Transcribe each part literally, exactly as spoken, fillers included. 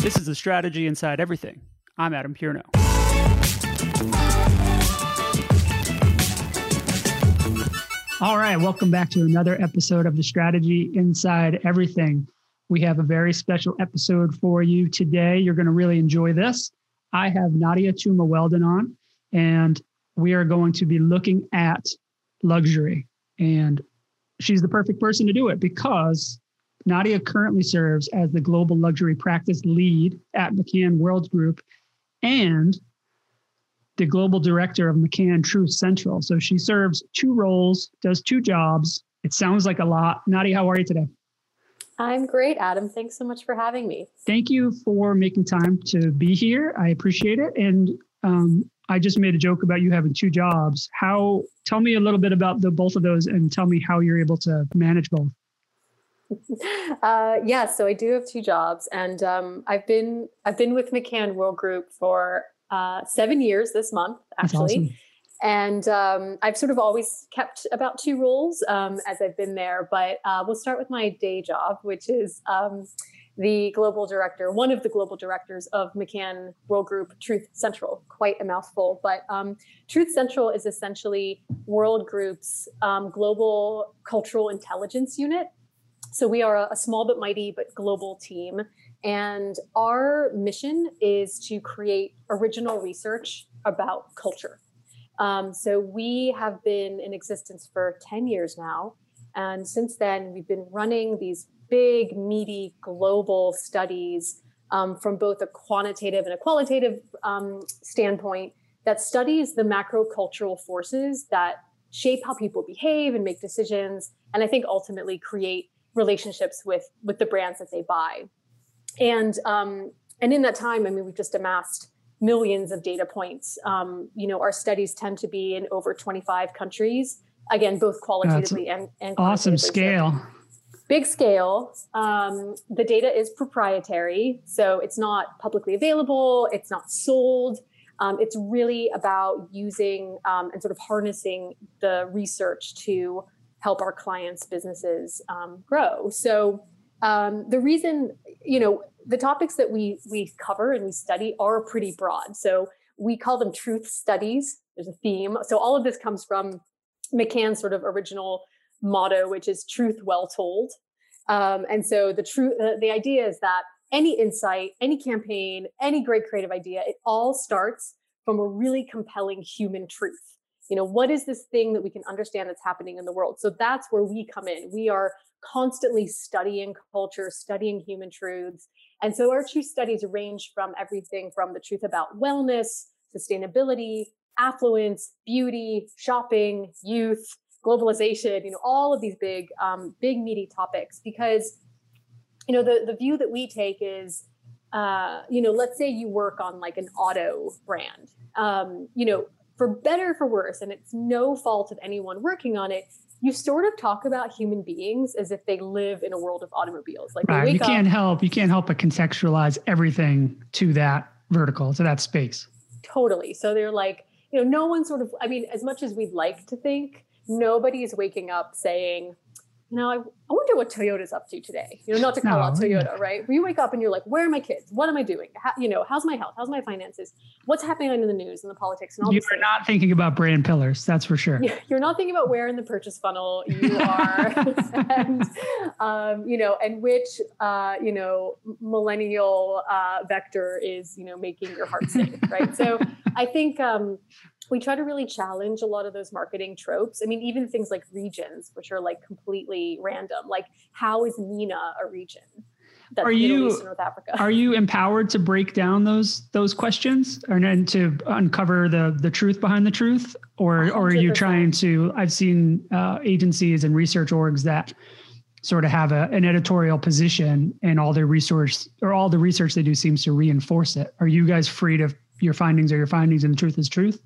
This is The Strategy Inside Everything. I'm Adam Pierno. All right, welcome back to another episode of The Strategy Inside Everything. We have a very special episode for you today. You're going to really enjoy this. I have Nadia Tuma-Weldon on, and we are going to be looking at luxury. And she's the perfect person to do it because Nadia currently serves as the Global Luxury Practice Lead at McCann World Group and the Global Director of McCann Truth Central. So she serves two roles, does two jobs. It sounds like a lot. Nadia, how are you today? I'm great, Adam. Thanks so much for having me. Thank you for making time to be here. I appreciate it. And um, I just made a joke about you having two jobs. How? Tell me a little bit about the both of those and tell me how you're able to manage both. Uh, yeah, so I do have two jobs, and um, I've been I've been with McCann World Group for uh, seven years this month, actually. That's awesome. And um, I've sort of always kept about two roles um, as I've been there. But uh, we'll start with my day job, which is um, the global director, one of the global directors of McCann World Group Truth Central. Quite a mouthful, but um, Truth Central is essentially World Group's um, global cultural intelligence unit. So we are a small but mighty but global team, and our mission is to create original research about culture. Um, so we have been in existence for ten years now, and since then we've been running these big, meaty global studies um, from both a quantitative and a qualitative um, standpoint that studies the macro-cultural forces that shape how people behave and make decisions, and I think ultimately create relationships with, with the brands that they buy. And, um, and in that time, I mean, we've just amassed millions of data points. Um, you know, our studies tend to be in over twenty-five countries, again, both qualitatively and, and quantitatively. Awesome scale. So big scale. Um, the data is proprietary, so it's not publicly available. It's not sold. Um, it's really about using um, and sort of harnessing the research to help our clients' businesses um, grow. So um, the reason, you know, the topics that we we cover and we study are pretty broad. So we call them truth studies. There's a theme. So all of this comes from McCann's sort of original motto, which is truth well told. Um, and so the truth, uh, the idea is that any insight, any campaign, any great creative idea, it all starts from a really compelling human truth. You know, what is this thing that we can understand that's happening in the world? So that's where we come in. We are constantly studying culture, studying human truths. And so our truth studies range from everything from the truth about wellness, sustainability, affluence, beauty, shopping, youth, globalization, you know, all of these big, um, big meaty topics, because, you know, the, the view that we take is, uh, you know, let's say you work on like an auto brand, um, you know, for better or for worse, and it's no fault of anyone working on it, you sort of talk about human beings as if they live in a world of automobiles. Like right. you up, can't help, you can't help but contextualize everything to that vertical, to that space. Totally. So they're like, you know, no one sort of, I mean, as much as we'd like to think, nobody is waking up saying, you know, I, I wonder what Toyota's up to today. You know, not to call no, out Toyota, yeah. right? You wake up and you're like, where are my kids? What am I doing? How, you know, how's my health? How's my finances? What's happening in the news and the politics and all this? You're not thinking about brand pillars, that's for sure. You're not thinking about where in the purchase funnel you are, and, um, you know, and which, uh, you know, millennial uh, vector is, you know, making your heart sing, right? So I think... Um, We try to really challenge a lot of those marketing tropes. I mean, even things like regions, which are like completely random. Like, how is MENA a region? That's are you Middle East and North Africa. Are you empowered to break down those those questions, or, and to uncover the the truth behind the truth, or one hundred percent. Or are you trying to? I've seen uh, agencies and research orgs that sort of have a, an editorial position, and all their resource or all the research they do seems to reinforce it. Are you guys free to your findings are your findings, and the truth is truth?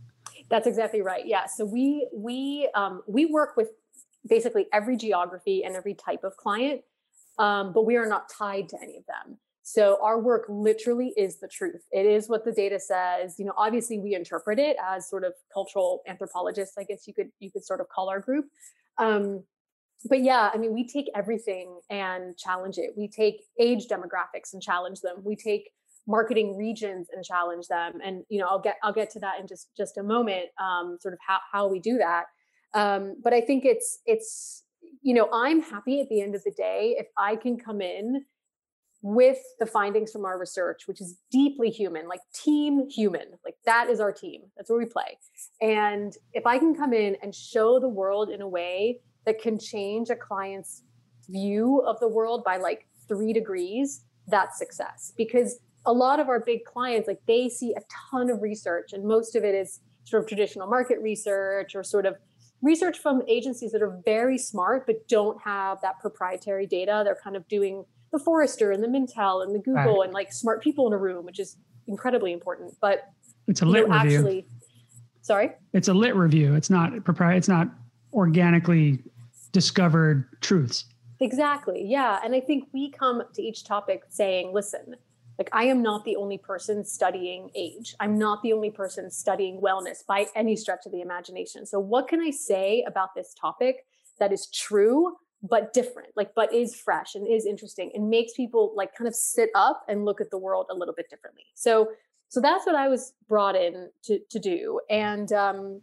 That's exactly right. Yeah. So we we um, we work with basically every geography and every type of client, um, but we are not tied to any of them. So our work literally is the truth. It is what the data says. You know, obviously we interpret it as sort of cultural anthropologists, I guess you could you could sort of call our group. Um, but yeah, I mean, we take everything and challenge it. We take age demographics and challenge them. We take marketing regions and challenge them. And, you know, I'll get, I'll get to that in just, just a moment, um, sort of how, how we do that. Um, but I think it's, it's, you know, I'm happy at the end of the day if I can come in with the findings from our research, which is deeply human, like team human, like that is our team. That's where we play. And if I can come in and show the world in a way that can change a client's view of the world by like three degrees, that's success. Because a lot of our big clients, like they see a ton of research and most of it is sort of traditional market research or sort of research from agencies that are very smart, but don't have that proprietary data. They're kind of doing the Forrester and the Mintel and the Google right. and like smart people in a room, which is incredibly important, but it's a lit know, review. Actually, sorry, it's a lit review. It's not propri- It's not organically discovered truths. Exactly. Yeah. And I think we come to each topic saying, listen, like I am not the only person studying age. I'm not the only person studying wellness by any stretch of the imagination. So what can I say about this topic that is true but different, like, but is fresh and is interesting and makes people like kind of sit up and look at the world a little bit differently. So, so that's what I was brought in to, to do. And um,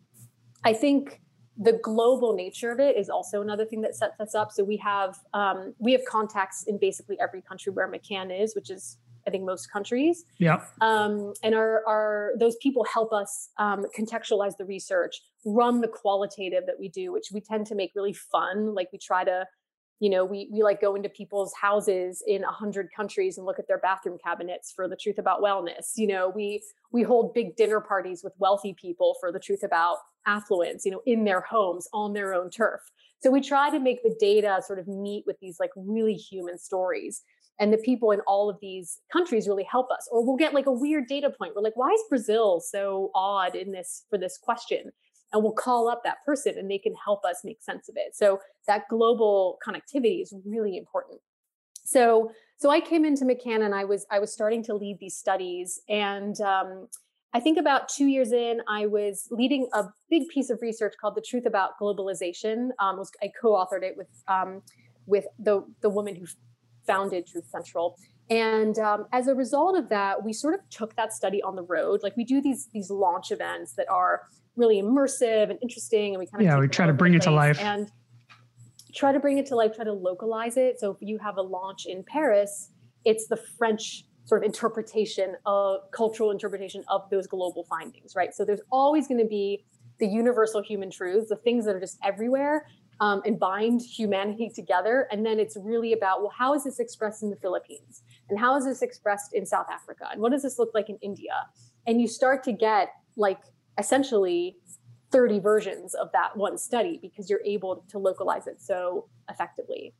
I think the global nature of it is also another thing that sets us up. So we have, um, we have contacts in basically every country where McCann is, which is, I think, most countries. Yeah. Um, and our, our, those people help us um, contextualize the research, run the qualitative that we do, which we tend to make really fun. Like we try to, you know, we, we like go into people's houses in a hundred countries and look at their bathroom cabinets for the truth about wellness. You know, we, we hold big dinner parties with wealthy people for the truth about affluence, you know, in their homes on their own turf. So we try to make the data sort of meet with these like really human stories. And the people in all of these countries really help us. Or we'll get like a weird data point. We're like, why is Brazil so odd in this for this question? And we'll call up that person and they can help us make sense of it. So that global connectivity is really important. So, so I came into McCann and I was, I was starting to lead these studies. And um, I think about two years in, I was leading a big piece of research called The Truth About Globalization. Um, was, I co-authored it with, um, with the, the woman who founded Truth Central. And um, as a result of that, we sort of took that study on the road. Like we do these, these launch events that are really immersive and interesting. And we kind of, yeah, we try to bring it to life and try to bring it to life, try to localize it. So if you have a launch in Paris, it's the French sort of interpretation of cultural interpretation of those global findings, right? So there's always going to be the universal human truths, the things that are just everywhere. Um, and bind humanity together. And then it's really about, well, how is this expressed in the Philippines? And how is this expressed in South Africa? And what does this look like in India? And you start to get like essentially thirty versions of that one study because you're able to localize it so effectively.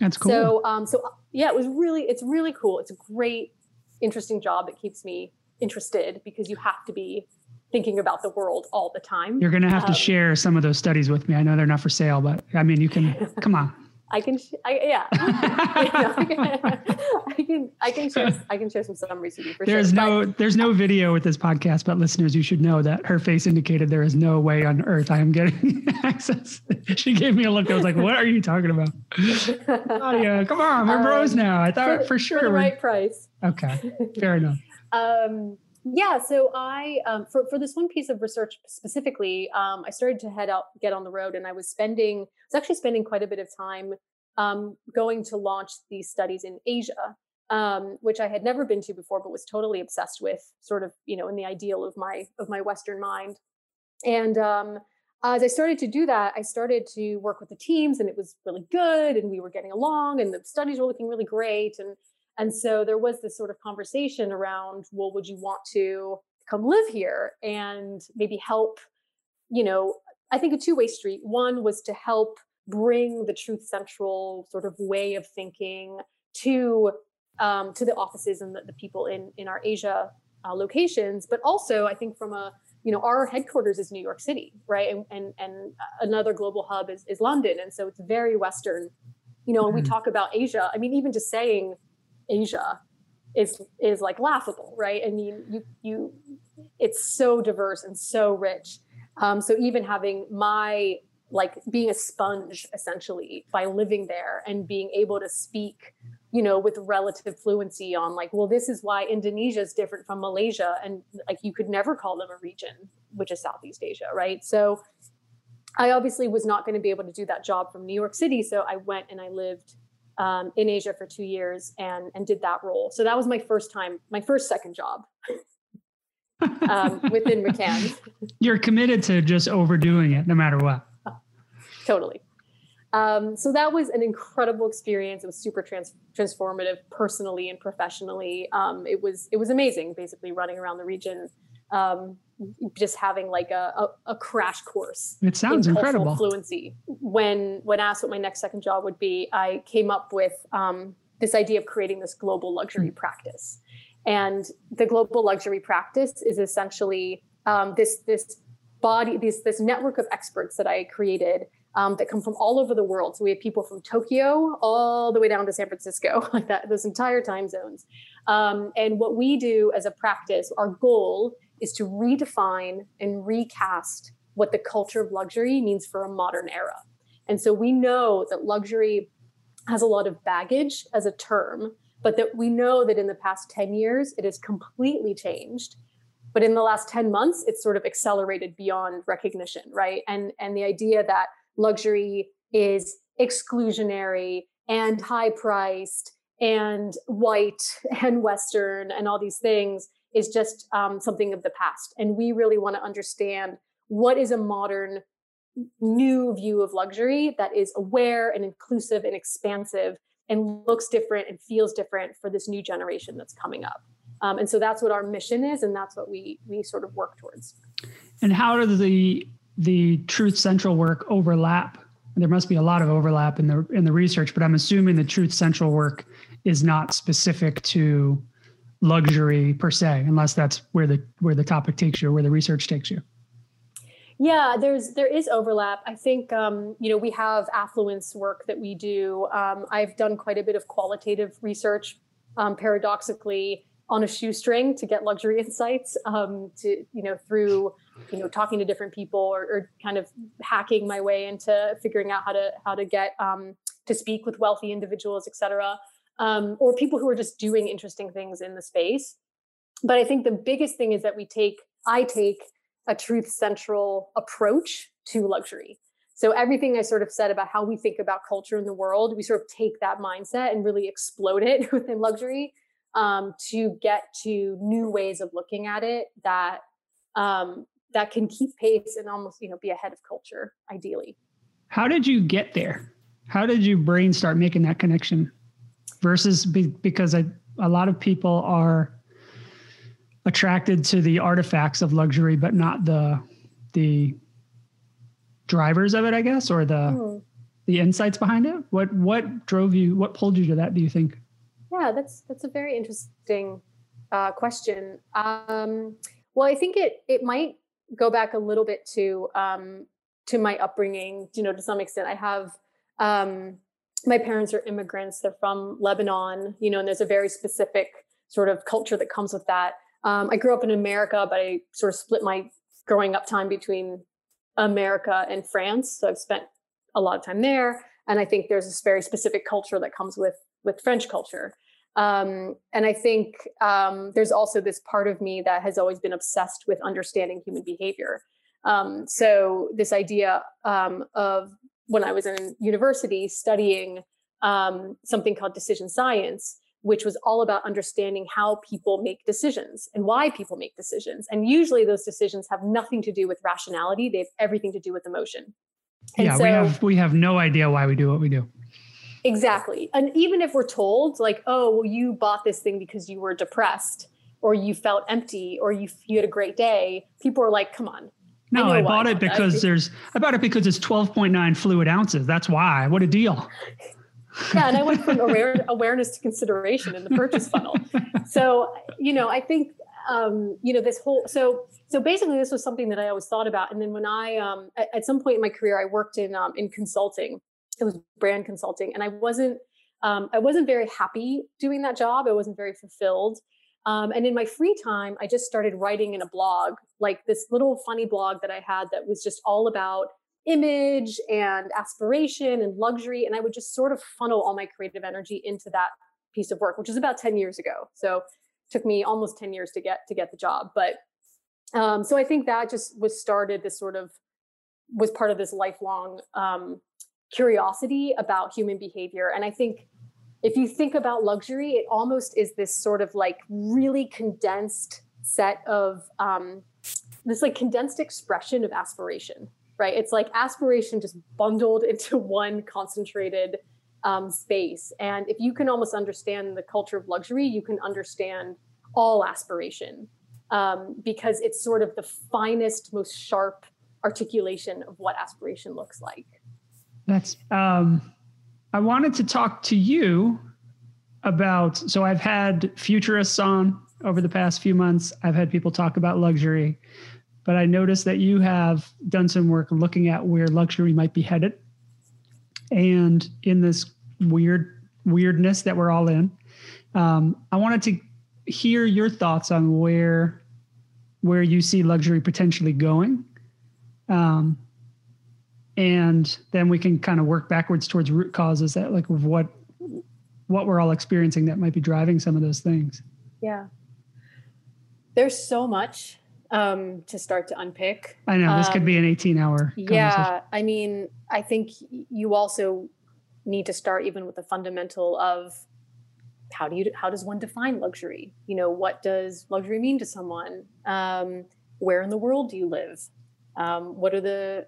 That's cool. So, um, so yeah, it was really, it's really cool. It's a great, interesting job that keeps me interested because you have to be thinking about the world all the time. You're going to have um, to share some of those studies with me. I know they're not for sale, but I mean, you can, come on. I can, sh- I, yeah. I can, I can share, I can share some summaries with you for there's sure. No, but, there's no video with this podcast, but listeners, you should know that her face indicated there is no way on earth I am getting access. She gave me a look. I was like, what are you talking about? Nadia, come on, we're um, bros now. I thought for, for sure. For the right price. Okay, fair enough. um, Yeah, so I, um, for, for this one piece of research specifically, um, I started to head out, get on the road, and I was spending, I was actually spending quite a bit of time um, going to launch these studies in Asia, um, which I had never been to before, but was totally obsessed with, sort of, you know, in the ideal of my, of my Western mind. And um, as I started to do that, I started to work with the teams, and it was really good, and we were getting along, and the studies were looking really great, and And so there was this sort of conversation around, well, would you want to come live here and maybe help, you know, I think a two-way street. One was to help bring the Truth Central sort of way of thinking to um, to the offices and the, the people in, in our Asia uh, locations. But also, I think from a, you know, our headquarters is New York City, right? And and, and another global hub is, is London. And so it's very Western, you know, and mm-hmm. we talk about Asia. I mean, even just saying Asia is is like laughable, right? I mean, you you, it's so diverse and so rich. Um, so even having my like being a sponge essentially by living there and being able to speak you know, with relative fluency on like, well, this is why Indonesia is different from Malaysia. And like, you could never call them a region, which is Southeast Asia, right? So I obviously was not going to be able to do that job from New York City. So I went and I lived um, in Asia for two years and, and did that role. So that was my first time, my first second job um, within McCann. You're committed to just overdoing it no matter what. Totally. Um, so that was an incredible experience. It was super trans- transformative personally and professionally. Um, it was, it was amazing, basically running around the region, um, just having like a, a, a crash course. It sounds in incredible fluency. When, when asked what my next second job would be, I came up with, um, this idea of creating this global luxury mm. practice. And the global luxury practice is essentially, um, this, this body, this, this network of experts that I created, Um, that come from all over the world. So we have people from Tokyo all the way down to San Francisco, like that, those entire time zones. Um, and what we do as a practice, our goal is to redefine and recast what the culture of luxury means for a modern era. And so we know that luxury has a lot of baggage as a term, but that we know that in the past ten years, it has completely changed. But in the last ten months, it's sort of accelerated beyond recognition, right? And, and the idea that luxury is exclusionary and high priced and white and Western and all these things is just um, something of the past. And we really want to understand what is a modern new view of luxury that is aware and inclusive and expansive and looks different and feels different for this new generation that's coming up. Um, and so that's what our mission is. And that's what we, we sort of work towards. And how do the the Truth Central work overlap? There must be a lot of overlap in the in the research, but I'm assuming the Truth Central work is not specific to luxury per se, unless that's where the where the topic takes you or where the research takes you. Yeah, there's there is overlap. I think um, you know, we have affluence work that we do. Um, I've done quite a bit of qualitative research, um, paradoxically, on a shoestring to get luxury insights, um, to, you know, through, you know, talking to different people or, or kind of hacking my way into figuring out how to, how to get, um, to speak with wealthy individuals, et cetera, um, or people who are just doing interesting things in the space. But I think the biggest thing is that we take, I take a Truth Central approach to luxury. So everything I sort of said about how we think about culture in the world, we sort of take that mindset and really explode it within luxury, Um, to get to new ways of looking at it that um, that can keep pace and almost, you know, be ahead of culture, ideally. How did you get there? How did your brain start making that connection? Versus be, because I, a lot of people are attracted to the artifacts of luxury, but not the the drivers of it, I guess, or the mm. the insights behind it. What what drove you? What pulled you to that, do you think? Yeah, that's that's a very interesting uh, question. Um, well, I think it it might go back a little bit to um, to my upbringing. You know, to some extent, I have um, my parents are immigrants. They're from Lebanon. You know, and there's a very specific sort of culture that comes with that. Um, I grew up in America, but I sort of split my growing up time between America and France. So I've spent a lot of time there, and I think there's this very specific culture that comes with with French culture. Um, and I think um, there's also this part of me that has always been obsessed with understanding human behavior. Um, so this idea um, of when I was in university studying um, something called decision science, which was all about understanding how people make decisions and why people make decisions. And usually those decisions have nothing to do with rationality. They have everything to do with emotion. And yeah, so, we have we have no idea why we do what we do. Exactly. And even if we're told like, oh, well, you bought this thing because you were depressed or you felt empty or you, you had a great day, people are like, come on. No, I, I bought it because that. there's, I bought it because it's twelve point nine fluid ounces. That's why. What a deal. Yeah. And I went from aware, awareness to consideration in the purchase funnel. So, you know, I think, um, you know, this whole, so, so basically this was something that I always thought about. And then when I, um, at, at some point in my career, I worked in, um, in consulting. It was brand consulting. And I wasn't, um, I wasn't very happy doing that job. I wasn't very fulfilled. Um, and in my free time, I just started writing in a blog, like this little funny blog that I had that was just all about image and aspiration and luxury. And I would just sort of funnel all my creative energy into that piece of work, which was about ten years ago. So it took me almost ten years to get to get the job. But um, so I think that just was started this sort of was part of this lifelong um, curiosity about human behavior. And I think if you think about luxury, it almost is this sort of like really condensed set of um, this like condensed expression of aspiration, right? It's like aspiration just bundled into one concentrated um, space. And if you can almost understand the culture of luxury, you can understand all aspiration um, because it's sort of the finest, most sharp articulation of what aspiration looks like. That's, um, I wanted to talk to you about, so I've had futurists on over the past few months. I've had people talk about luxury, but I noticed that you have done some work looking at where luxury might be headed. And in this weird weirdness that we're all in, um, I wanted to hear your thoughts on where, where you see luxury potentially going. Um, and then we can kind of work backwards towards root causes that like what, what we're all experiencing that might be driving some of those things. Yeah. There's so much, um, to start to unpick. I know this um, could be an eighteen hour. Yeah. I mean, I think you also need to start even with the fundamental of how do you, how does one define luxury? You know, what does luxury mean to someone? Um, where in the world do you live? Um, what are the,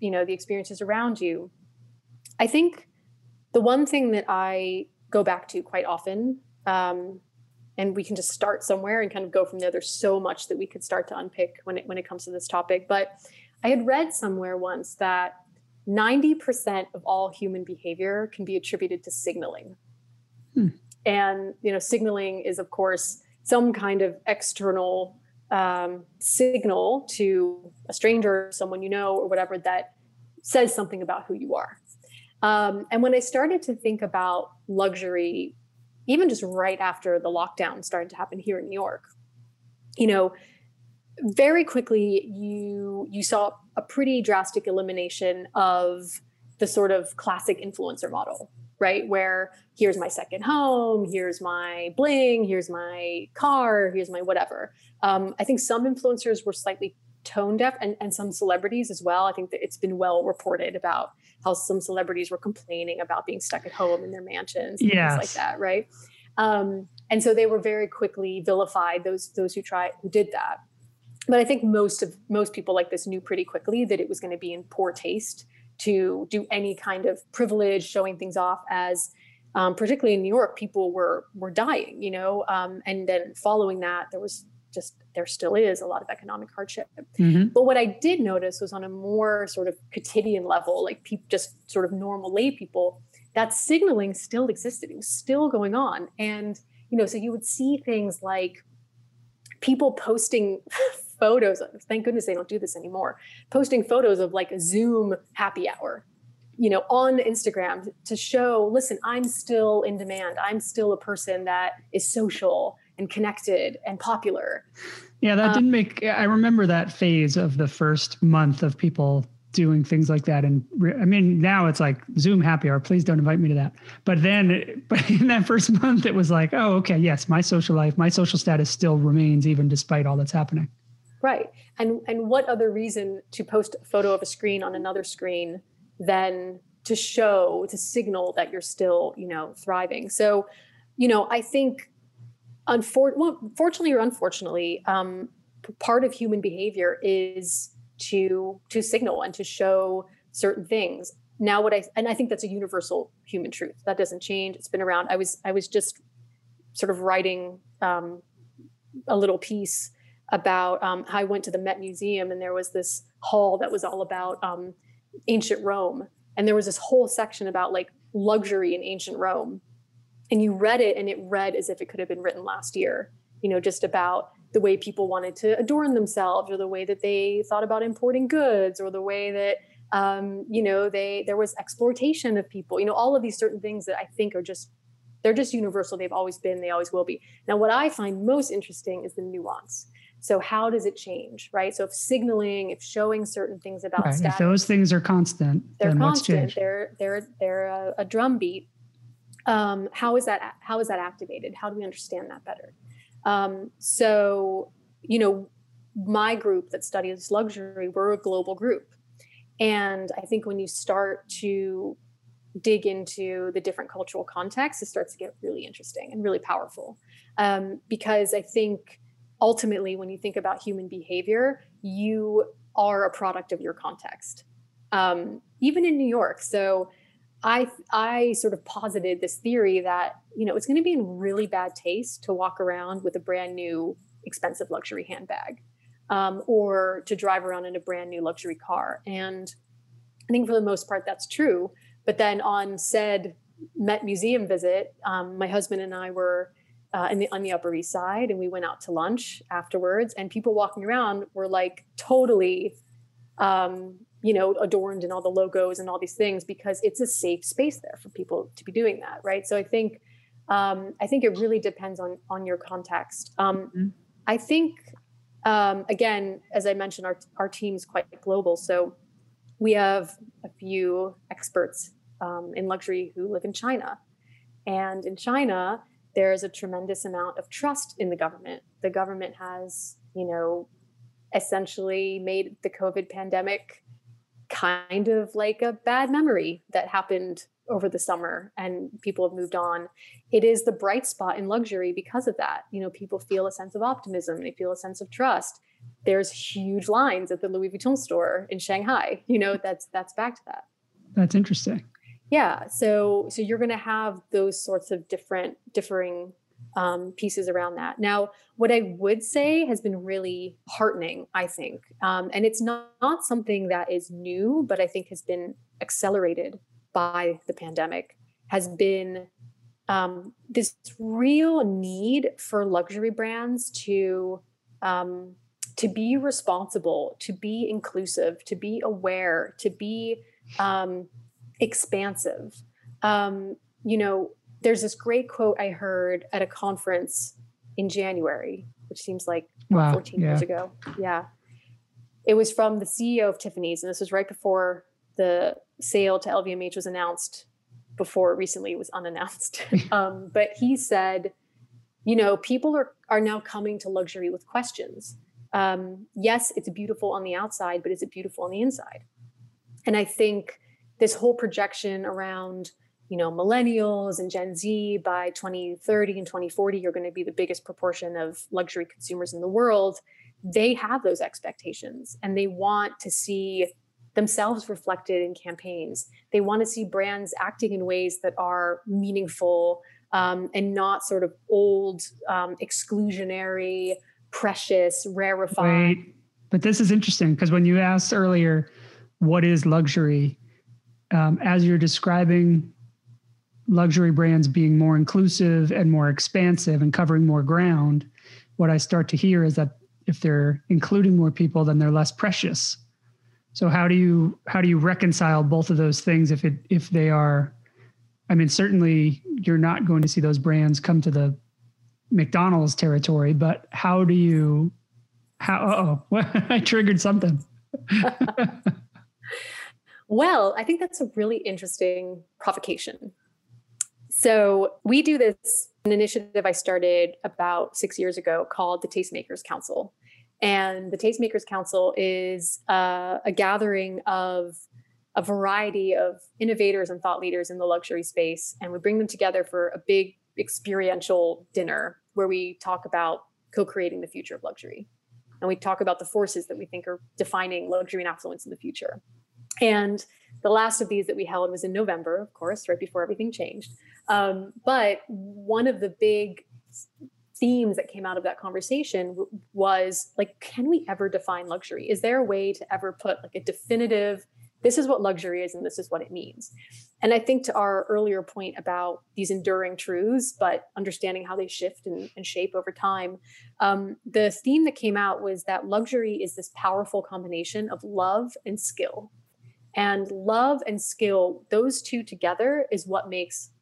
you know, the experiences around you? I think the one thing that I go back to quite often, um, and we can just start somewhere and kind of go from there. There's so much that we could start to unpick when it, when it comes to this topic. But I had read somewhere once that ninety percent of all human behavior can be attributed to signaling. Hmm. And, you know, signaling is, of course, some kind of external Um, signal to a stranger, someone you know, or whatever that says something about who you are. Um, and when I started to think about luxury, even just right after the lockdown started to happen here in New York, you know, very quickly you you saw a pretty drastic elimination of the sort of classic influencer model, right? Where here's my second home, here's my bling, here's my car, here's my whatever. Um, I think some influencers were slightly tone deaf and, and some celebrities as well. I think that it's been well reported about how some celebrities were complaining about being stuck at home in their mansions and yes. things like that, right? Um, and so they were very quickly vilified, those those who tried, who did that. But I think most of most people like this knew pretty quickly that it was going to be in poor taste to do any kind of privilege, showing things off as, um, particularly in New York, people were were dying, you know, um, and then following that, there was just, there still is a lot of economic hardship. Mm-hmm. But what I did notice was on a more sort of quotidian level, like pe- just sort of normal lay people, that signaling still existed. It was still going on. And, you know, so you would see things like people posting photos of, thank goodness they don't do this anymore, posting photos of like a Zoom happy hour, you know, on Instagram to show, listen, I'm still in demand. I'm still a person that is social and connected and popular. Yeah, that um, didn't make, I remember that phase of the first month of people doing things like that. And I mean, now it's like Zoom happy hour, please don't invite me to that. But then but in that first month, it was like, oh, okay, yes, my social life, my social status still remains even despite all that's happening. Right. And and what other reason to post a photo of a screen on another screen than to show, to signal that you're still, you know, thriving. So, you know, I think, unfor- well, fortunately or unfortunately, um, part of human behavior is to to signal and to show certain things. Now, what I, and I think that's a universal human truth. That doesn't change. It's been around. I was, I was just sort of writing um, a little piece about um, how I went to the Met Museum and there was this hall that was all about um, ancient Rome. And there was this whole section about like luxury in ancient Rome. And you read it and it read as if it could have been written last year, you know, just about the way people wanted to adorn themselves or the way that they thought about importing goods or the way that, um, you know, they, there was exploitation of people, you know, all of these certain things that I think are just, they're just universal. They've always been, they always will be. Now, what I find most interesting is the nuance. So how does it change, right? So if signaling, if showing certain things about right. status. If those things are constant, they're then constant. What's changed? They're, they're, they're a, a drumbeat. Um, how is that, how is that activated? How do we understand that better? Um, so, you know, my group that studies luxury, we're a global group. And I think when you start to dig into the different cultural contexts, it starts to get really interesting and really powerful. Um, because I think ultimately, when you think about human behavior, you are a product of your context, um, even in New York. So I, I sort of posited this theory that, you know, it's going to be in really bad taste to walk around with a brand new expensive luxury handbag, um, or to drive around in a brand new luxury car. And I think for the most part, that's true. But then on said Met Museum visit, um, my husband and I were uh, in the, on the Upper East Side, and we went out to lunch afterwards, and people walking around were like totally, um, you know, adorned in all the logos and all these things, because it's a safe space there for people to be doing that. Right. So I think, um, I think it really depends on, on your context. Um, mm-hmm. I think, um, again, as I mentioned, our, our team's quite global. So we have a few experts um, in luxury who live in China. And in China, there is a tremendous amount of trust in the government. The government has, you know, essentially made the COVID pandemic kind of like a bad memory that happened over the summer, and people have moved on. It is the bright spot in luxury because of that. You know, people feel a sense of optimism. They feel a sense of trust. There's huge lines at the Louis Vuitton store in Shanghai. You know, that's, that's back to that. That's interesting. Yeah. So, so you're going to have those sorts of different differing um, pieces around that. Now, what I would say has been really heartening, I think, um, and it's not, not something that is new, but I think has been accelerated by the pandemic, has been um, this real need for luxury brands to, um, to be responsible, to be inclusive, to be aware, to be um, expansive. Um, you know, there's this great quote I heard at a conference in January, which seems like wow, fourteen yeah. years ago. Yeah. It was from the C E O of Tiffany's, and this was right before the sale to L V M H was announced. Before recently, it was unannounced. um, but he said, you know, people are, are now coming to luxury with questions. Um, yes, it's beautiful on the outside, but is it beautiful on the inside? And I think this whole projection around, you know, millennials and Gen Z by twenty thirty and twenty forty are going to be the biggest proportion of luxury consumers in the world. They have those expectations, and they want to see themselves reflected in campaigns. They want to see brands acting in ways that are meaningful, um, and not sort of old, um, exclusionary, precious, rarefied. Wait, but this is interesting, because when you asked earlier, what is luxury? Um, as you're describing luxury brands being more inclusive and more expansive and covering more ground, what I start to hear is that if they're including more people, then they're less precious. So how do you how do you reconcile both of those things if it if they are, I mean, certainly you're not going to see those brands come to the McDonald's territory, but how do you how oh I triggered something. Well, I think that's a really interesting provocation. So we do this, an initiative I started about six years ago called the Tastemakers Council. And the Tastemakers Council is uh, a gathering of a variety of innovators and thought leaders in the luxury space. And we bring them together for a big experiential dinner where we talk about co-creating the future of luxury. And we talk about the forces that we think are defining luxury and affluence in the future. And the last of these that we held was in November, of course, right before everything changed. Um, but one of the big themes that came out of that conversation was like, can we ever define luxury? Is there a way to ever put like a definitive, this is what luxury is and this is what it means? And I think to our earlier point about these enduring truths, but understanding how they shift and, and shape over time, um, the theme that came out was that luxury is this powerful combination of love and skill. And love and skill, those two together is what makes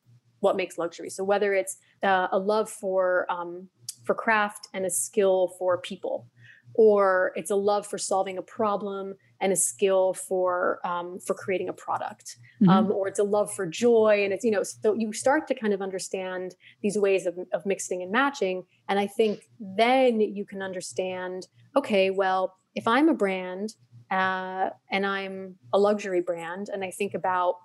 what makes luxury. So whether it's uh, a love for, um, for craft and a skill for people, or it's a love for solving a problem and a skill for um, for creating a product, mm-hmm. um, or it's a love for joy. And it's, you know, so you start to kind of understand these ways of, of mixing and matching. And I think then you can understand, okay, well, if I'm a brand uh, and I'm a luxury brand and I think about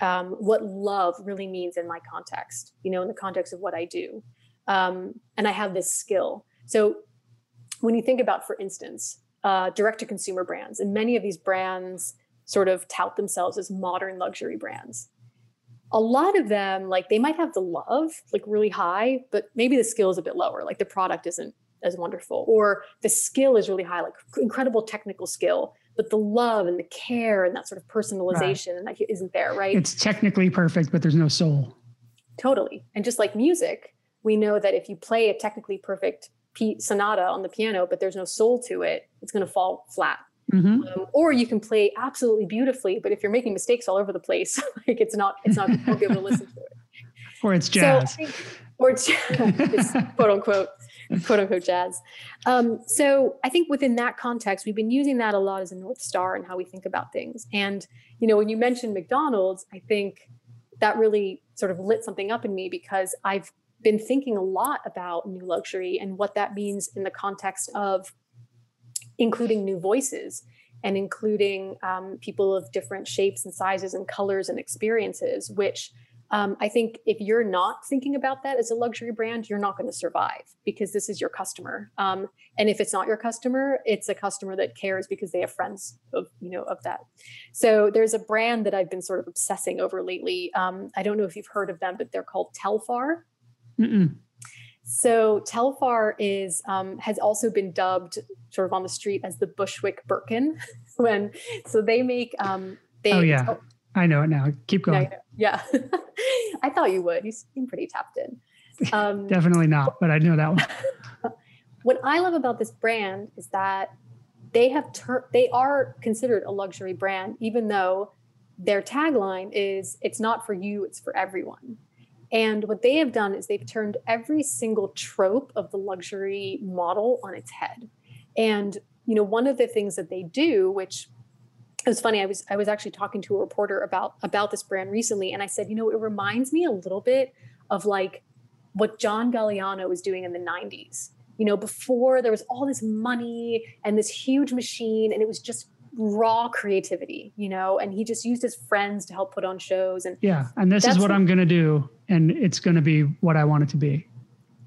um, what love really means in my context, you know, in the context of what I do, um, and I have this skill. So when you think about, for instance, uh, direct-to-consumer brands, and many of these brands sort of tout themselves as modern luxury brands. A lot of them, like, they might have the love, like, really high, but maybe the skill is a bit lower. Like, the product isn't as wonderful, or the skill is really high, like incredible technical skill, but the love and the care and that sort of personalization right. and that isn't there, right? It's technically perfect, but there's no soul. Totally. And just like music, we know that if you play a technically perfect sonata on the piano, but there's no soul to it, it's going to fall flat. Mm-hmm. Um, or you can play absolutely beautifully, but if you're making mistakes all over the place, like it's not, it's not, you won't be able to listen to it. Or it's jazz. So I think, or it's, it's quote unquote, quote unquote jazz. Um, so I think within that context, we've been using that a lot as a North Star in how we think about things. And, you know, when you mentioned McDonald's, I think that really sort of lit something up in me, because I've been thinking a lot about new luxury and what that means in the context of including new voices and including um, people of different shapes and sizes and colors and experiences, which um, I think if you're not thinking about that as a luxury brand, you're not going to survive, because this is your customer. Um, and if it's not your customer, it's a customer that cares because they have friends of, you know, of that. So there's a brand that I've been sort of obsessing over lately. Um, I don't know if you've heard of them, but they're called Telfar. Mm-mm. So Telfar is, um, has also been dubbed sort of on the street as the Bushwick Birkin. when, so they make, um, they, oh yeah, oh, I know it now. Keep going. I yeah. I thought you would. You seem pretty tapped in. Um, Definitely not, but I know that one. What I love about this brand is that they have, ter- they are considered a luxury brand, even though their tagline is, it's not for you, it's for everyone. And what they have done is they've turned every single trope of the luxury model on its head. And, you know, one of the things that they do, which it was funny, I was I was actually talking to a reporter about, about this brand recently. And I said, you know, it reminds me a little bit of like what John Galliano was doing in the nineties. You know, before there was all this money and this huge machine, and it was just raw creativity, you know, and he just used his friends to help put on shows. And yeah, and this is what I'm going to do, and it's going to be what I want it to be.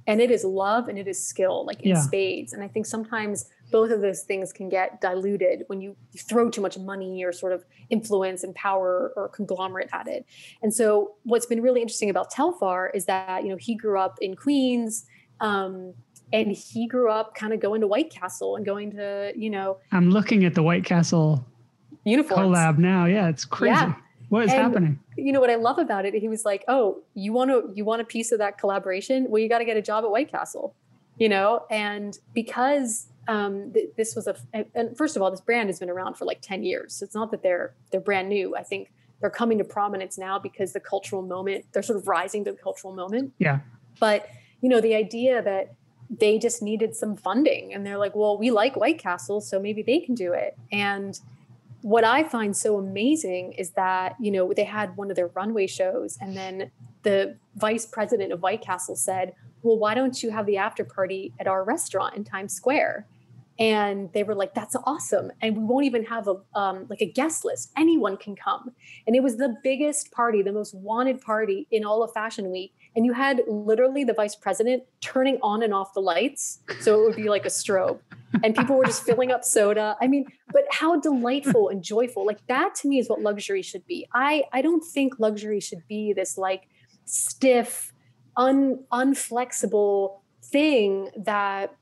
And it is love and it is skill, like in yeah. spades. And I think sometimes both of those things can get diluted when you throw too much money or sort of influence and power or conglomerate at it. And so what's been really interesting about Telfar is that, you know, he grew up in Queens, um, and he grew up kind of going to White Castle and going to, you know. I'm looking at the White Castle uniforms collab now. Yeah, it's crazy. Yeah. What is and, happening? You know, what I love about it, he was like, oh, you want to, you want a piece of that collaboration? Well, you got to get a job at White Castle, you know? And because um, th- this was a, and first of all, this brand has been around for like ten years. So it's not that they're, they're brand new. I think they're coming to prominence now because the cultural moment, they're sort of rising to the cultural moment. Yeah. But, you know, the idea that they just needed some funding, and they're like, well, we like White Castle, so maybe they can do it. And what I find so amazing is that, you know, they had one of their runway shows, and then the vice president of White Castle said, well, why don't you have the after party at our restaurant in Times Square? And they were like, that's awesome. And we won't even have a um, like a guest list. Anyone can come. And it was the biggest party, the most wanted party in all of Fashion Week. And you had literally the vice president turning on and off the lights, so it would be like a strobe. And people were just filling up soda. I mean, but how delightful and joyful. Like, that to me is what luxury should be. I, I don't think luxury should be this like stiff, un, unflexible thing that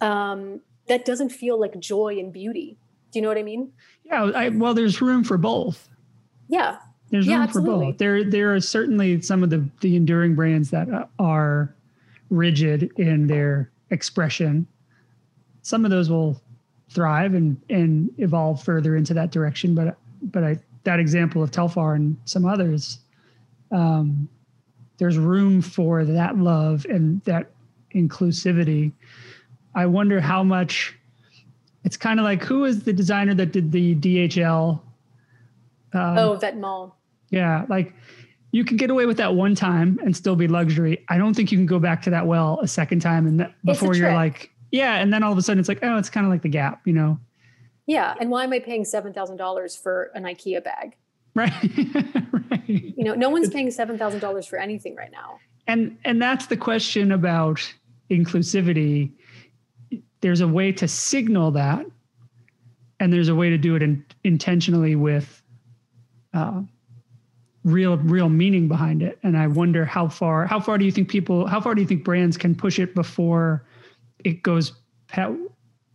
um, that doesn't feel like joy and beauty. Do you know what I mean? Yeah. I, well, there's room for both. Yeah. There's yeah, room absolutely. for both. There, there are certainly some of the, the enduring brands that are rigid in their expression. Some of those will thrive and, and evolve further into that direction. But but I, that example of Telfar and some others, um, there's room for that love and that inclusivity. I wonder how much It's kind of like, who is the designer that did the D H L? Um, oh, that mall. Yeah. Like, you can get away with that one time and still be luxury. I don't think you can go back to that well a second time. And that, before you're like, yeah. And then all of a sudden it's like, oh, it's kind of like the Gap, you know? Yeah. And why am I paying seven thousand dollars for an IKEA bag? Right. Right. You know, no one's paying seven thousand dollars for anything right now. And, and that's the question about inclusivity. There's a way to signal that, and there's a way to do it in, intentionally with uh, real, real meaning behind it. And I wonder how far, how far do you think people, how far do you think brands can push it before it goes, how,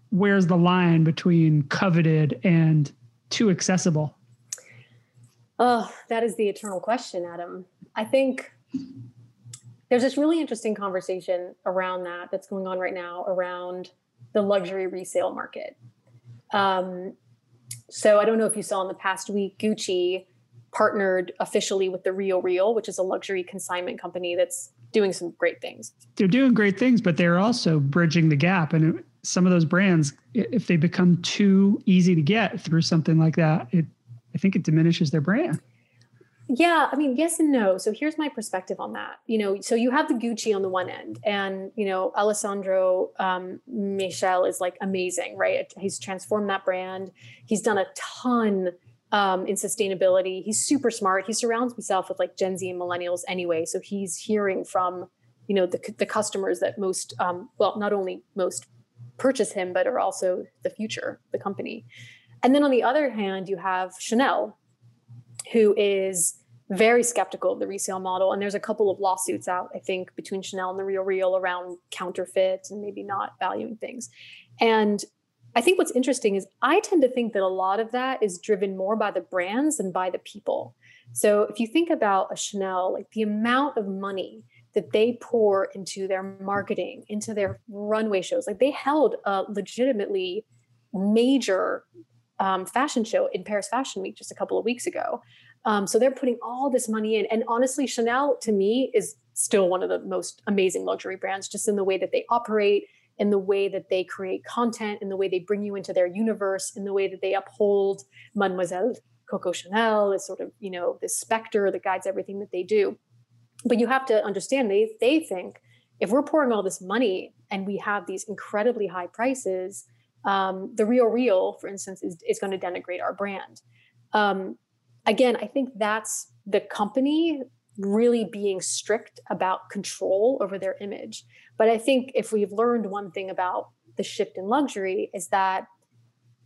where's the line between coveted and too accessible? Oh, that is the eternal question, Adam. I think there's this really interesting conversation around that that's going on right now around the luxury resale market. Um, so I don't know if you saw in the past week, Gucci partnered officially with the RealReal, which is a luxury consignment company that's doing some great things. They're doing great things, but they're also bridging the gap. And some of those brands, if they become too easy to get through something like that, it I think it diminishes their brand. Yeah. I mean, yes and no. So here's my perspective on that. You know, so you have the Gucci on the one end, and, you know, Alessandro um, Michele is like amazing, right? He's transformed that brand. He's done a ton um, in sustainability. He's super smart. He surrounds himself with like Gen Z and millennials anyway. So he's hearing from, you know, the, the customers that most, um, well, not only most purchase him, but are also the future, the company. And then on the other hand, you have Chanel, who is very skeptical of the resale model. And there's a couple of lawsuits out, I think, between Chanel and the RealReal around counterfeit and maybe not valuing things. And I think what's interesting is I tend to think that a lot of that is driven more by the brands than by the people. So if you think about a Chanel, like the amount of money that they pour into their marketing, into their runway shows, like they held a legitimately major Um, fashion show in Paris Fashion Week just a couple of weeks ago. Um, so they're putting all this money in. And honestly, Chanel to me is still one of the most amazing luxury brands, just in the way that they operate, in the way that they create content, in the way they bring you into their universe, in the way that they uphold Mademoiselle Coco Chanel as sort of, you know, this specter that guides everything that they do. But you have to understand, they they think if we're pouring all this money and we have these incredibly high prices, Um, the RealReal, for instance, is, is going to denigrate our brand. Um, again, I think that's the company really being strict about control over their image. But I think if we've learned one thing about the shift in luxury is that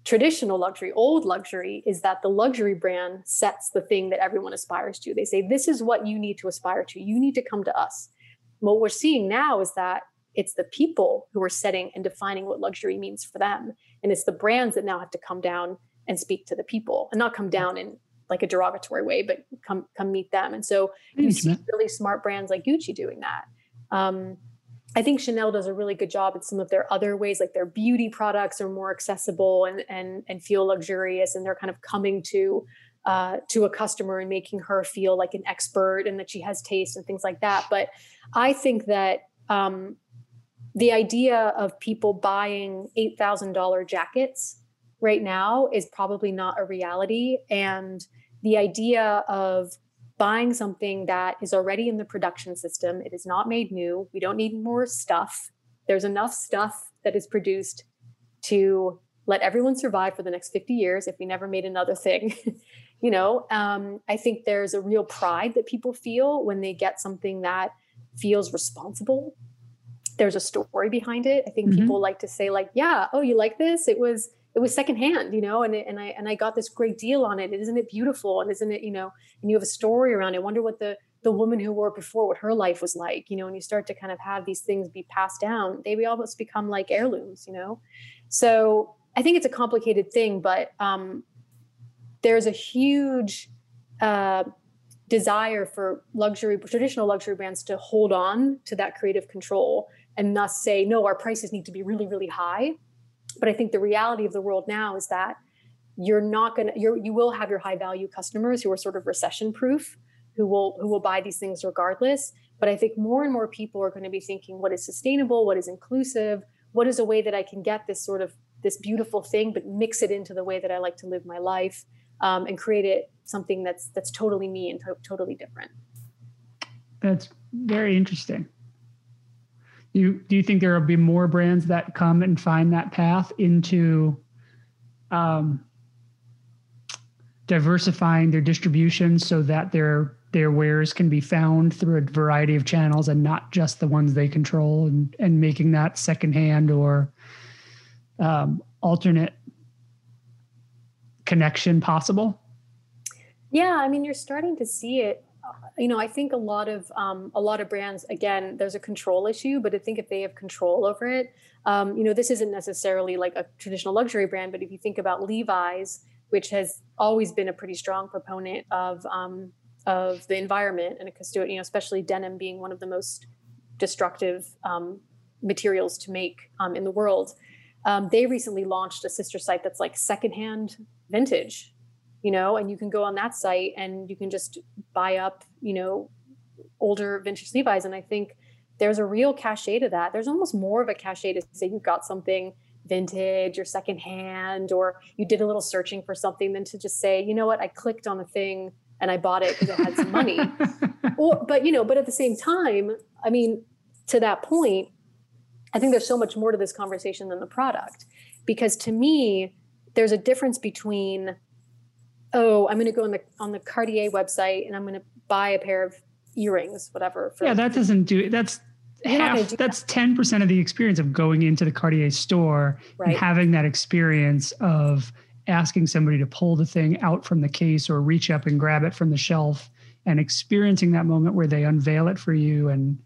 traditional luxury, old luxury, is that the luxury brand sets the thing that everyone aspires to. They say, this is what you need to aspire to. You need to come to us. What we're seeing now is that it's the people who are setting and defining what luxury means for them. And it's the brands that now have to come down and speak to the people, and not come down in like a derogatory way, but come, come meet them. And so you see really smart brands like Gucci doing that. Um, I think Chanel does a really good job in some of their other ways, like their beauty products are more accessible and, and, and feel luxurious. And they're kind of coming to, uh, to a customer and making her feel like an expert and that she has taste and things like that. But I think that, um, the idea of people buying eight thousand dollars jackets right now is probably not a reality. And the idea of buying something that is already in the production system, it is not made new. We don't need more stuff. There's enough stuff that is produced to let everyone survive for the next fifty years if we never made another thing. You know, um, I think there's a real pride that people feel when they get something that feels responsible. There's a story behind it. I think mm-hmm. people like to say like, yeah, oh, you like this? It was, it was secondhand, you know, and, it, and I, and I got this great deal on it. Isn't it beautiful? And isn't it, you know, and you have a story around it. I wonder what the, the woman who wore it before, what her life was like, you know, and you start to kind of have these things be passed down. They almost become like heirlooms, you know? So I think it's a complicated thing, but um, there's a huge uh, desire for luxury, traditional luxury brands to hold on to that creative control, and thus say, no, our prices need to be really, really high. But I think the reality of the world now is that you're not going to, you will have your high value customers who are sort of recession proof, who will, who will buy these things regardless. But I think more and more people are going to be thinking, what is sustainable? What is inclusive? What is a way that I can get this sort of this beautiful thing, but mix it into the way that I like to live my life, um, and create it something that's that's totally me and to- totally different. That's very interesting. You, do you think there will be more brands that come and find that path into um, diversifying their distribution so that their their wares can be found through a variety of channels and not just the ones they control, and, and making that secondhand or um, alternate connection possible? Yeah, I mean, you're starting to see it. You know, I think a lot of um, a lot of brands, again, there's a control issue, but I think if they have control over it, um, you know, this isn't necessarily like a traditional luxury brand, but if you think about Levi's, which has always been a pretty strong proponent of um, of the environment and a custodian, you know, especially denim being one of the most destructive um, materials to make um, in the world. Um, they recently launched a sister site that's like secondhand vintage. You know, and you can go on that site and you can just buy up, you know, older vintage Levi's. And I think there's a real cachet to that. There's almost more of a cachet to say you've got something vintage or secondhand, or you did a little searching for something, than to just say, you know what, I clicked on a thing and I bought it because I had some money. Or, but, you know, but at the same time, I mean, to that point, I think there's so much more to this conversation than the product, because to me, there's a difference between, oh, I'm going to go on the on the Cartier website and I'm going to buy a pair of earrings, whatever. For, yeah, that doesn't do that's half. Do that's ten percent of the experience of going into the Cartier store, right, and having that experience of asking somebody to pull the thing out from the case or reach up and grab it from the shelf and experiencing that moment where they unveil it for you and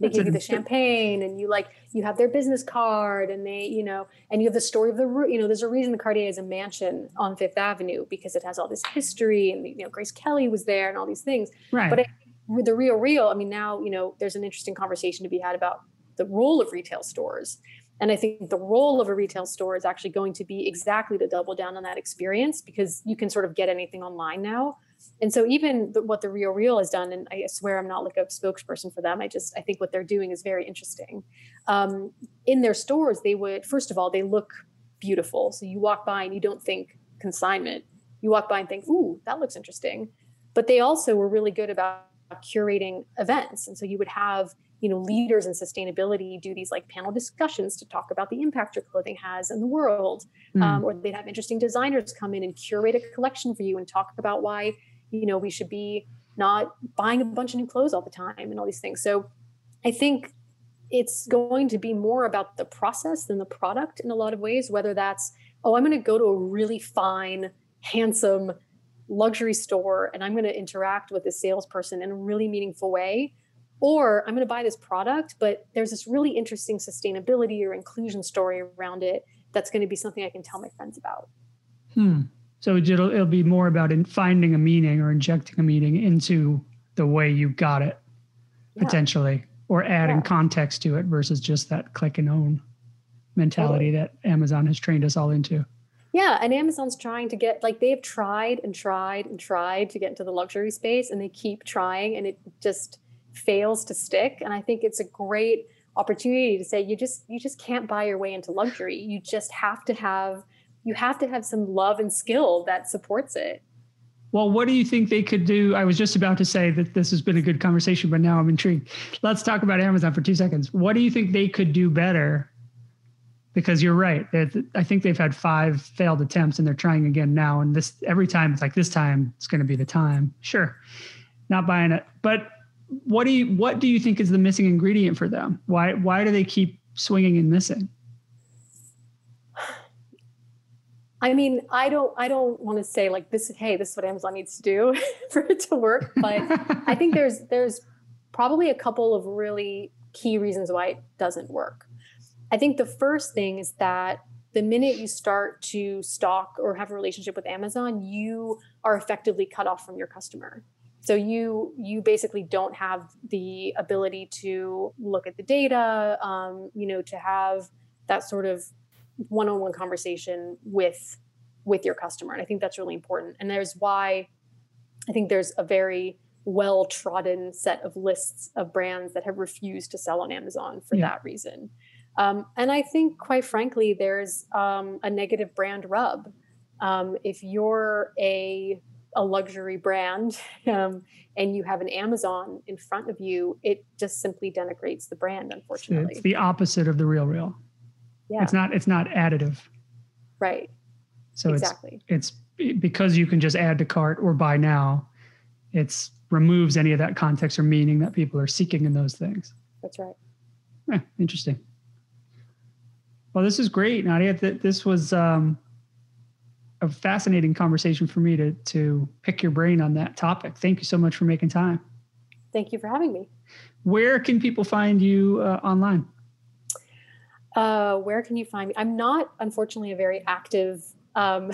they give you the champagne and you like you have their business card and they, you know, and you have the story of the room. You know, there's a reason the Cartier is a mansion on Fifth Avenue, because it has all this history and, you know, Grace Kelly was there and all these things. Right. But I, with the RealReal, I mean, now, you know, there's an interesting conversation to be had about the role of retail stores. And I think the role of a retail store is actually going to be exactly to double down on that experience, because you can sort of get anything online now. And so even the, what the RealReal has done, and I swear I'm not like a spokesperson for them, I just, I think what they're doing is very interesting. Um, in their stores, they would, first of all, they look beautiful. So you walk by and you don't think consignment. You walk by and think, ooh, that looks interesting. But they also were really good about curating events. And so you would have, you know, leaders in sustainability do these like panel discussions to talk about the impact your clothing has in the world. Mm. Um, or they'd have interesting designers come in and curate a collection for you and talk about why, you know, we should be not buying a bunch of new clothes all the time and all these things. So I think it's going to be more about the process than the product in a lot of ways, whether that's, oh, I'm going to go to a really fine, handsome luxury store and I'm going to interact with the salesperson in a really meaningful way. Or I'm going to buy this product, but there's this really interesting sustainability or inclusion story around it that's going to be something I can tell my friends about. Hmm. So it'll, it'll be more about in finding a meaning or injecting a meaning into the way you got it, yeah, potentially, or adding, yeah, context to it versus just that click and own mentality, totally, that Amazon has trained us all into. Yeah. And Amazon's trying to get, like, they've tried and tried and tried to get into the luxury space, and they keep trying and it just fails to stick. And I think it's a great opportunity to say, you just, you just can't buy your way into luxury. You just have to have, you have to have some love and skill that supports it. Well, what do you think they could do? I was just about to say that this has been a good conversation, but now I'm intrigued. Let's talk about Amazon for two seconds. What do you think they could do better? Because you're right. I think they've had five failed attempts and they're trying again now. And this, every time it's like, this time it's going to be the time. Sure. Not buying it. But What do you what do you think is the missing ingredient for them? Why why do they keep swinging and missing? I mean, I don't I don't want to say like this. Hey, this is what Amazon needs to do for it to work. But I think there's there's probably a couple of really key reasons why it doesn't work. I think the first thing is that the minute you start to stock or have a relationship with Amazon, you are effectively cut off from your customer. So you you basically don't have the ability to look at the data, um, you know, to have that sort of one-on-one conversation with with your customer. And I think that's really important. And there's why I think there's a very well-trodden set of lists of brands that have refused to sell on Amazon for, yeah, that reason. Um, and I think, quite frankly, there's um, a negative brand rub. Um, if you're a, a luxury brand um, and you have an Amazon in front of you, it just simply denigrates the brand, unfortunately. It's the opposite of the RealReal. Yeah. It's not, it's not additive. Right. So exactly. it's, it's because you can just add to cart or buy now, it's removes any of that context or meaning that people are seeking in those things. That's right. Yeah, interesting. Well, this is great, Nadia. This was um, a fascinating conversation for me to, to pick your brain on that topic. Thank you so much for making time. Thank you for having me. Where can people find you uh, online? Uh, where can you find me? I'm not, unfortunately, a very active um,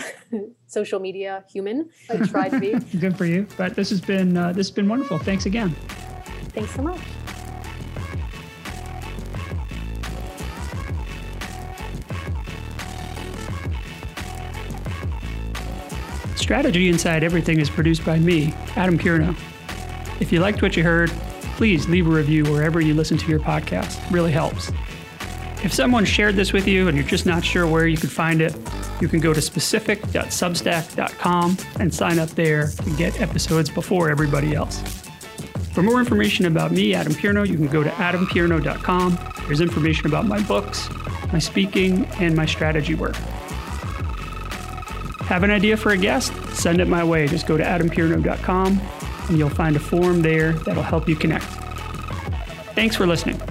social media human. I try to be. Good for you. But this has been, uh, this has been wonderful. Thanks again. Thanks so much. Strategy Inside Everything is produced by me, Adam Curnow. If you liked what you heard, please leave a review wherever you listen to your podcast. It really helps. If someone shared this with you and you're just not sure where you could find it, you can go to specific dot substack dot com and sign up there to get episodes before everybody else. For more information about me, Adam Curnow, you can go to adam curnow dot com. There's information about my books, my speaking, and my strategy work. Have an idea for a guest? Send it my way. Just go to adam curnow dot com and you'll find a form there that'll help you connect. Thanks for listening.